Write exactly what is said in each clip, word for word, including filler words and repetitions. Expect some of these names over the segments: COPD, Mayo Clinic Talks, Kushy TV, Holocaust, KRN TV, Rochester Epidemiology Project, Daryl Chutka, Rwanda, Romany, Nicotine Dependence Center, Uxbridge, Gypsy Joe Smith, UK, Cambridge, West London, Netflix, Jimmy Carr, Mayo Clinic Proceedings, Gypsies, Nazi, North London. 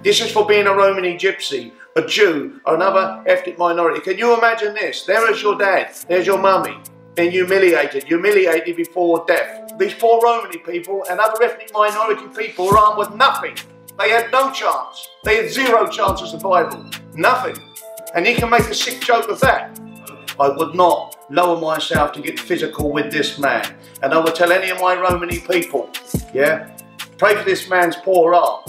This is for being a Romany gypsy, a Jew, another ethnic minority. Can you imagine this? There is your dad, there's your mummy, being humiliated, humiliated before death. These poor Romany people and other ethnic minority people were armed with nothing. They had no chance. They had zero chance of survival. Nothing. And you can make a sick joke of that. I would not lower myself to get physical with this man. And I would tell any of my Romany people, yeah, pray for this man's poor arm.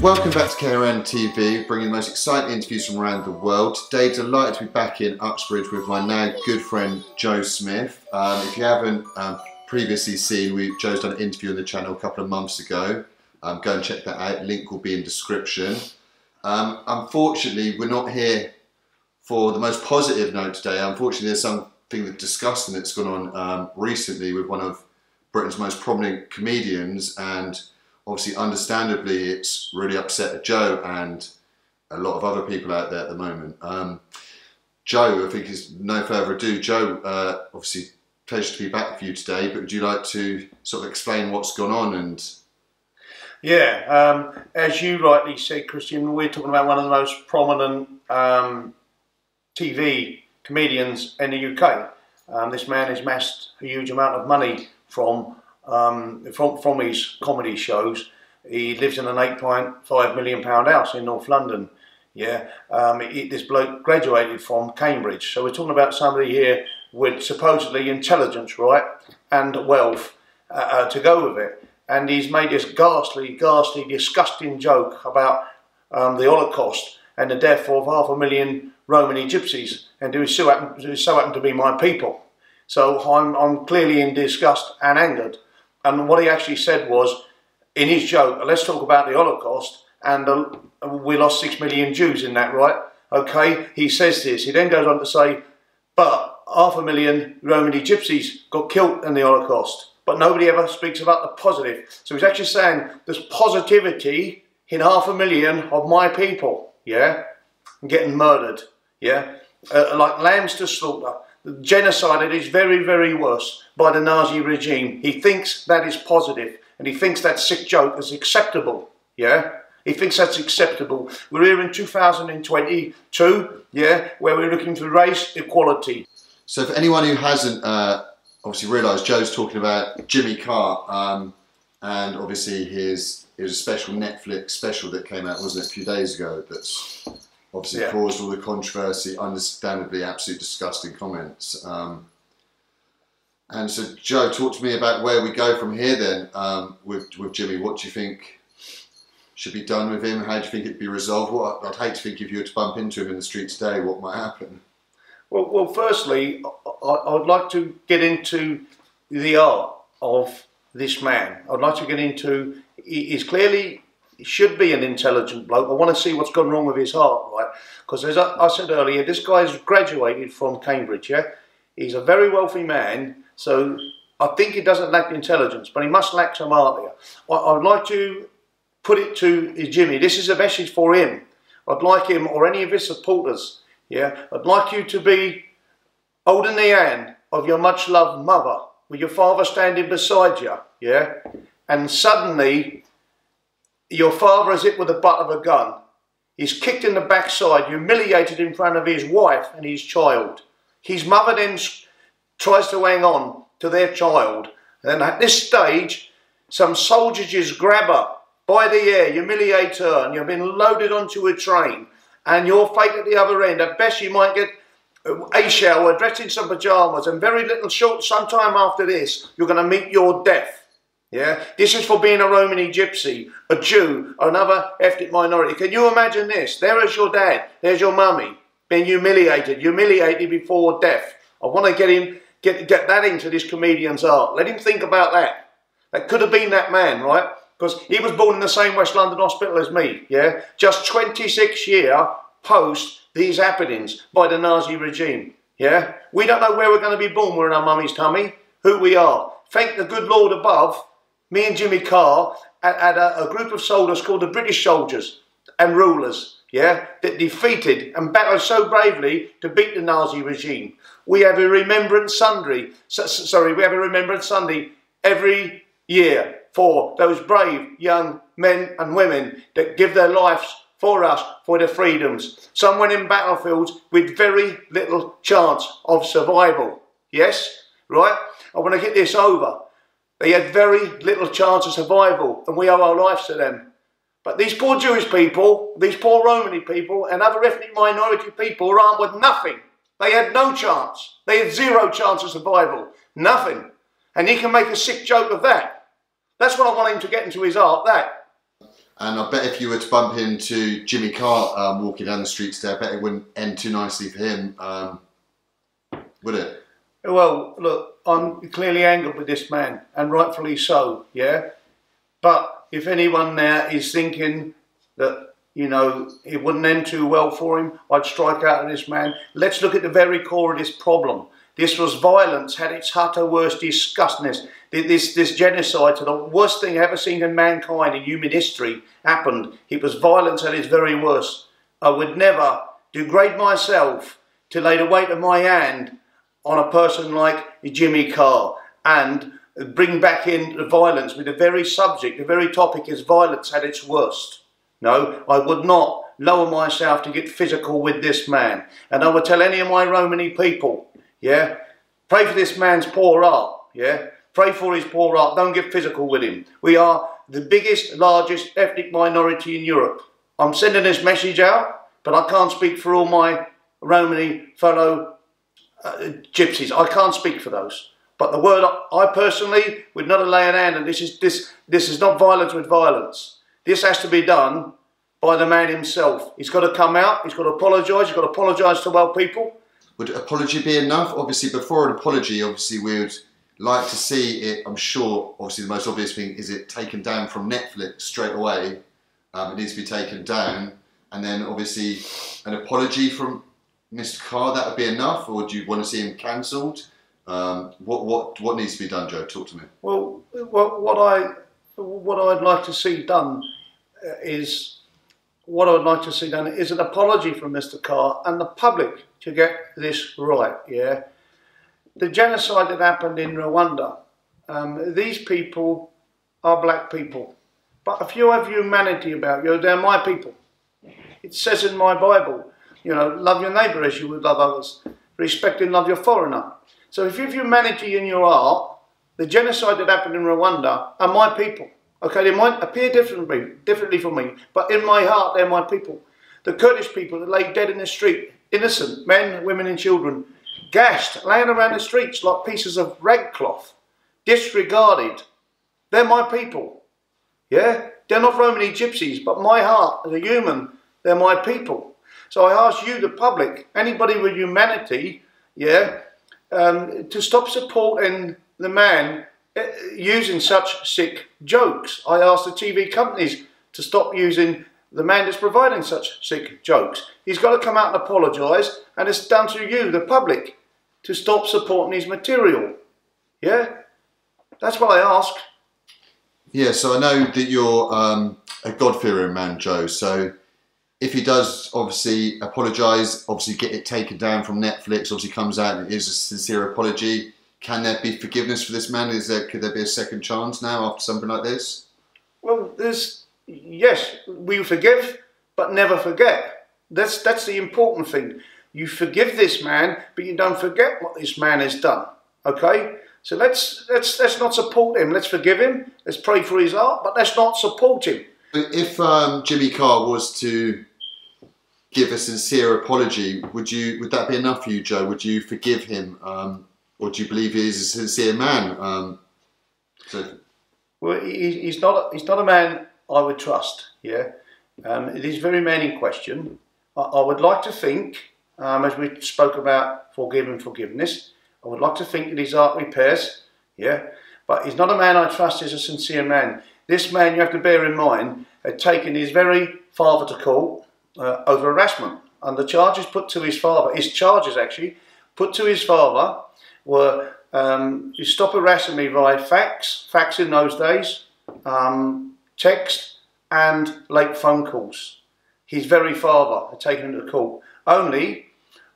Welcome back to K R N T V, bringing the most exciting interviews from around the world. Today, delighted to be back in Uxbridge with my now good friend Joe Smith. Um, if you haven't um, previously seen, we, Joe's done an interview on the channel a couple of months ago. Um, go and check that out, link will be in description. Um, unfortunately, we're not here for the most positive note today. Unfortunately, there's something that's disgusting that's gone on um, recently with one of Britain's most prominent comedians, and obviously, understandably, it's really upset Joe and a lot of other people out there at the moment. Um, Joe, I think is no further ado. Joe, uh, obviously, pleasure to be back for you today, but would you like to sort of explain what's gone on? And yeah, um, as you rightly said, Christian, we're talking about one of the most prominent um, T V comedians in the U K. Um, this man has amassed a huge amount of money from Um, from, from his comedy shows. He lives in an eight point five million pound house in North London. Yeah, um, he, this bloke graduated from Cambridge. So we're talking about somebody here with supposedly intelligence, right, and wealth uh, uh, to go with it. And he's made this ghastly, ghastly, disgusting joke about um, the Holocaust and the death of half a million Romany gypsies, and who so happen, who so happen to be my people. So I'm, I'm clearly in disgust and angered. And what he actually said was, in his joke, let's talk about the Holocaust, and uh, we lost six million Jews in that, right? Okay, he says this. He then goes on to say, but half a million Romany gypsies got killed in the Holocaust, but nobody ever speaks about the positive. So he's actually saying there's positivity in half a million of my people, yeah, getting murdered, yeah, uh, like lambs to slaughter. Genocided is very, very worse by the Nazi regime. He thinks that is positive, and he thinks that sick joke is acceptable. Yeah, he thinks that's acceptable. We're here in two thousand twenty-two, yeah, where we're looking for race equality. So, for anyone who hasn't uh, obviously realised, Joe's talking about Jimmy Carr, um, and obviously his his special Netflix special that came out, wasn't it, a few days ago? That's obviously yeah. caused all the controversy, understandably, absolute disgusting comments. Um, and so, Joe, talk to me about where we go from here then um, with, with Jimmy. What do you think should be done with him? How do you think it'd be resolved? What, I'd hate to think if you were to bump into him in the street today, what might happen? Well, well firstly, I, I'd like to get into the art of this man. I'd like to get into, he's clearly... He should be an intelligent bloke. I want to see what's gone wrong with his heart, right? Because as I, I said earlier, this guy's graduated from Cambridge, yeah? He's a very wealthy man, so I think he doesn't lack intelligence, but he must lack some art here. I, I'd like to put it to Jimmy. This is a message for him. I'd like him, or any of his supporters, yeah? I'd like you to be holding the hand of your much-loved mother, with your father standing beside you, yeah? And suddenly... your father is hit with the butt of a gun. He's kicked in the backside, humiliated in front of his wife and his child. His mother then tries to hang on to their child. And then at this stage, some soldiers just grab her by the hair, humiliate her, and you've been loaded onto a train. And your fate at the other end, at best you might get a shower, dressed in some pyjamas, and very little short, sometime after this, you're going to meet your death. Yeah, this is for being a Romani gypsy, a Jew, or another ethnic minority. Can you imagine this? There is your dad, there's your mummy, being humiliated, humiliated before death. I want to get him, get get that into this comedian's art. Let him think about that. That could have been that man, right? Because he was born in the same West London hospital as me. Yeah, just twenty-six years post these happenings by the Nazi regime. Yeah, we don't know where we're going to be born. We're in our mummy's tummy. Who we are? Thank the good Lord above. Me and Jimmy Carr had a, a group of soldiers called the British soldiers and rulers, yeah, that defeated and battled so bravely to beat the Nazi regime. We have a remembrance Sunday, so, sorry, we have a remembrance Sunday every year for those brave young men and women that give their lives for us, for their freedoms. Some went in battlefields with very little chance of survival. Yes, right? I want to get this over. They had very little chance of survival, and we owe our lives to them. But these poor Jewish people, these poor Romani people, and other ethnic minority people are armed with nothing. They had no chance. They had zero chance of survival. Nothing. And he can make a sick joke of that. That's what I want him to get into his art, that. And I bet if you were to bump into Jimmy Carr um, walking down the streets there, I bet it wouldn't end too nicely for him, um, would it? Well, look, I'm clearly angered with this man, and rightfully so, yeah? But if anyone there is thinking that, you know, it wouldn't end too well for him, I'd strike out at this man. Let's look at the very core of this problem. This was violence, had its utter worst disgustness. This, this genocide, the worst thing ever seen in mankind in human history, happened. It was violence at its very worst. I would never degrade myself to lay the weight of my hand on a person like Jimmy Carr and bring back in the violence with the very subject, the very topic is violence at its worst. No, I would not lower myself to get physical with this man. And I would tell any of my Romani people, yeah, pray for this man's poor art, yeah, pray for his poor art, don't get physical with him. We are the biggest, largest ethnic minority in Europe. I'm sending this message out, but I can't speak for all my Romani fellow Uh, gypsies. I can't speak for those, but the word I, I personally would not lay an hand on. This is this this is not violence with violence. This has to be done by the man himself. He's got to come out. He's got to apologise. He's got to apologise to our people. Would apology be enough? Obviously, before an apology, obviously we would like to see it. I'm sure. Obviously, the most obvious thing is it taken down from Netflix straight away. Um, it needs to be taken down, and then obviously an apology from Mister Carr, that would be enough, or do you want to see him cancelled? Um, what what what needs to be done, Joe? Talk to me. Well, what, what I what I'd like to see done is what I'd like to see done is an apology from Mister Carr and the public to get this right. Yeah, the genocide that happened in Rwanda. Um, these people are black people, but if you have humanity about you, they're my people. It says in my Bible. You know, love your neighbour as you would love others. Respect and love your foreigner. So if you have humanity in your art, the genocide that happened in Rwanda are my people. Okay, they might appear differently, differently for me, but in my heart, they're my people. The Kurdish people that lay dead in the street, innocent men, women and children, gashed, laying around the streets like pieces of rag cloth, disregarded. They're my people. Yeah? They're not Romani gypsies, but my heart, as a human, they're my people. So I ask you, the public, anybody with humanity, yeah, um, to stop supporting the man using such sick jokes. I ask the T V companies to stop using the man that's providing such sick jokes. He's got to come out and apologise, and it's down to you, the public, to stop supporting his material. Yeah? That's what I ask. Yeah, so I know that you're um, a God-fearing man, Joe, so if he does obviously apologise, obviously get it taken down from Netflix, obviously comes out and it is a sincere apology, can there be forgiveness for this man? Is there, could there be a second chance now after something like this? Well, there's, yes, we forgive, but never forget. That's, that's the important thing. You forgive this man, but you don't forget what this man has done, okay? So let's, let's, let's not support him. Let's forgive him. Let's pray for his heart, but let's not support him. If um, Jimmy Carr was to give a sincere apology, would you? Would that be enough for you, Joe? Would you forgive him, um, or do you believe he is a sincere man? Um, so. Well, he's not, he's not a man I would trust, yeah. Um, it is very man in question. I, I would like to think, um, as we spoke about forgive and forgiveness, I would like to think that his heart repairs, yeah. But he's not a man I trust, he's a sincere man. This man, you have to bear in mind, had taken his very father to court uh, over harassment. And the charges put to his father, his charges actually, put to his father were, um, you stop harassing me via fax, fax in those days, um, text, and late phone calls. His very father had taken him to court. Only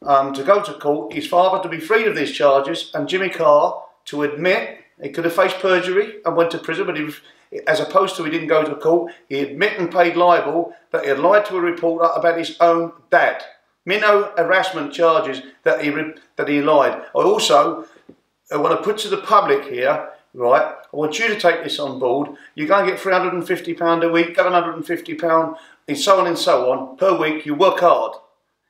um, to go to court, his father to be freed of these charges, and Jimmy Carr to admit he could have faced perjury and went to prison, but he was, as opposed to he didn't go to court, he admitted and paid libel that he had lied to a reporter about his own dad. Minnow harassment charges that he, that he lied. I also I want to put to the public here, right, I want you to take this on board. You go and get three hundred and fifty pounds a week, seven hundred and fifty pounds, and so on and so on, per week. You work hard.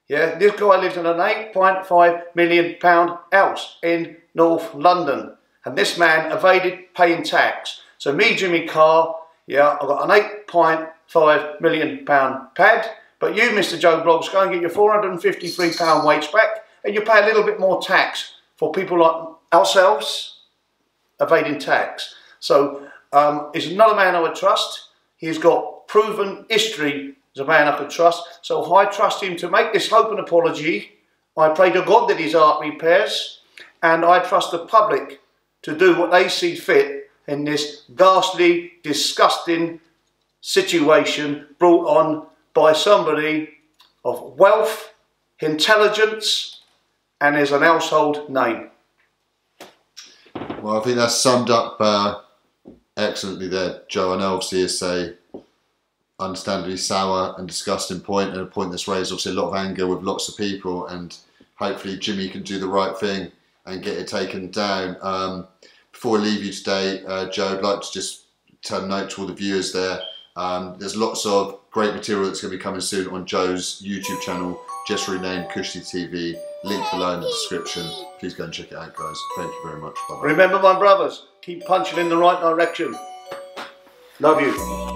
Yeah, this guy lives in an eight point five million pound house in North London. And this man evaded paying tax. So me, Jimmy Carr, yeah, I've got an eight point five million pound pad, but you, Mister Joe Bloggs, go and get your four hundred and fifty-three pound wage back, and you pay a little bit more tax for people like ourselves evading tax. So um, he's not a man I would trust. He's got proven history as a man I could trust. So if I trust him to make this open apology, I pray to God that his heart repairs, and I trust the public to do what they see fit in this ghastly, disgusting situation brought on by somebody of wealth, intelligence, and is an household name. Well, I think that's summed up uh, excellently there, Joe. I know obviously it's a understandably sour and disgusting point, and a point that's raised obviously a lot of anger with lots of people, and hopefully Jimmy can do the right thing and get it taken down. Um, before I leave you today, uh, Joe, I'd like to just turn note to all the viewers there. Um, there's lots of great material that's going to be coming soon on Joe's YouTube channel, just renamed Kushy T V, link below in the description. Please go and check it out, guys. Thank you very much. Bye-bye. Remember, my brothers, keep punching in the right direction. Love you.